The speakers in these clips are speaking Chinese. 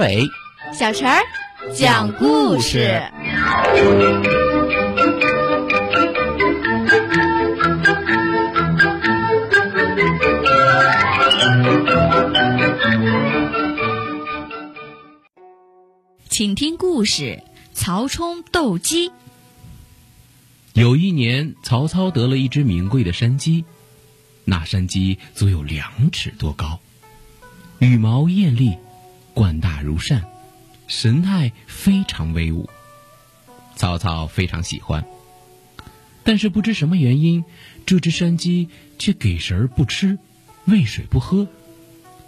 伟、小陈儿讲故事。请听故事：曹冲斗鸡。有一年，曹操得了一只名贵的山鸡，那山鸡足有2尺多高，羽毛艳丽，冠大如扇，神态非常威武。曹操非常喜欢，但是不知什么原因，这只山鸡却给食儿不吃，喂水不喝，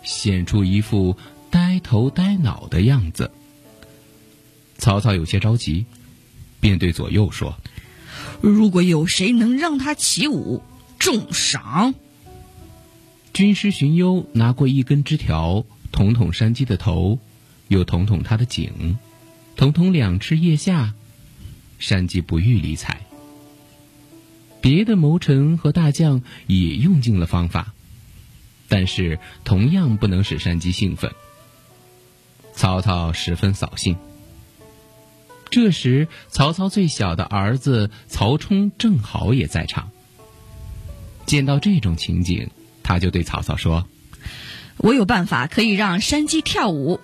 显出一副呆头呆脑的样子。曹操有些着急，便对左右说：“如果有谁能让他起舞，重赏。”军师荀攸拿过一根枝条，捅捅山鸡的头，又捅捅它的颈，捅捅2翅腋下，山鸡不予理睬。别的谋臣和大将也用尽了方法，但是同样不能使山鸡兴奋。曹操十分扫兴。这时，曹操最小的儿子曹冲正好也在场。见到这种情景，他就对曹操说：“我有办法可以让山鸡跳舞。”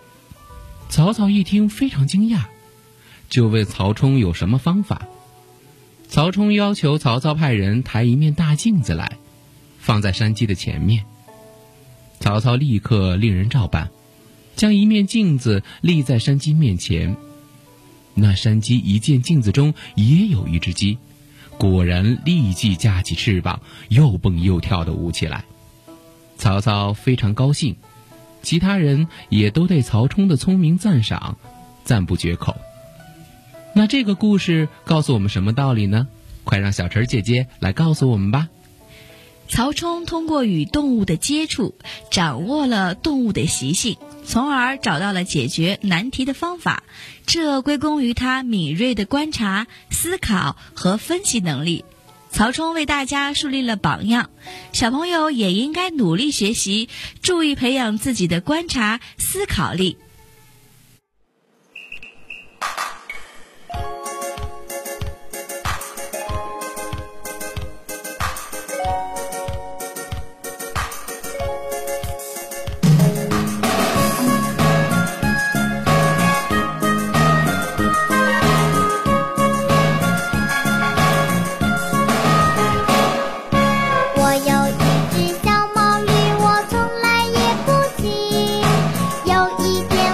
曹操一听非常惊讶，就问曹冲有什么方法。曹冲要求曹操派人抬一面大镜子来，放在山鸡的前面。曹操立刻令人照办，将一面镜子立在山鸡面前。那山鸡一见镜子中也有一只鸡，果然立即架起翅膀，又蹦又跳地舞起来。曹操非常高兴，其他人也都对曹冲的聪明赞赏，赞不绝口。那这个故事告诉我们什么道理呢？快让小陈姐姐来告诉我们吧。曹冲通过与动物的接触，掌握了动物的习性，从而找到了解决难题的方法，这归功于他敏锐的观察、思考和分析能力。曹冲为大家树立了榜样，小朋友也应该努力学习，注意培养自己的观察、思考力。一天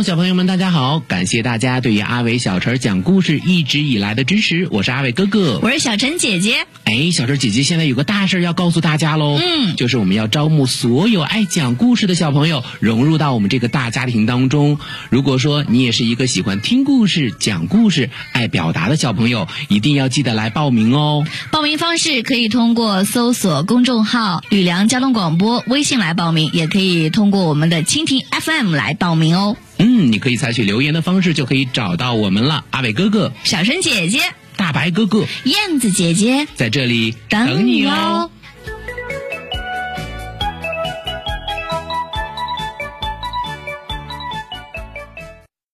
喽，小朋友们大家好，感谢大家对于阿伟小陈讲故事一直以来的支持，我是阿伟哥哥。我是小陈姐姐。哎，小陈姐姐现在有个大事要告诉大家喽，就是我们要招募所有爱讲故事的小朋友融入到我们这个大家庭当中。如果说你也是一个喜欢听故事、讲故事、爱表达的小朋友，一定要记得来报名哦。报名方式可以通过搜索公众号吕梁交通广播微信来报名，也可以通过我们的蜻蜓 FM 来报名哦。你可以采取留言的方式就可以找到我们了。阿伟哥哥，小生姐姐，大白哥哥，燕子姐姐在这里等你哦。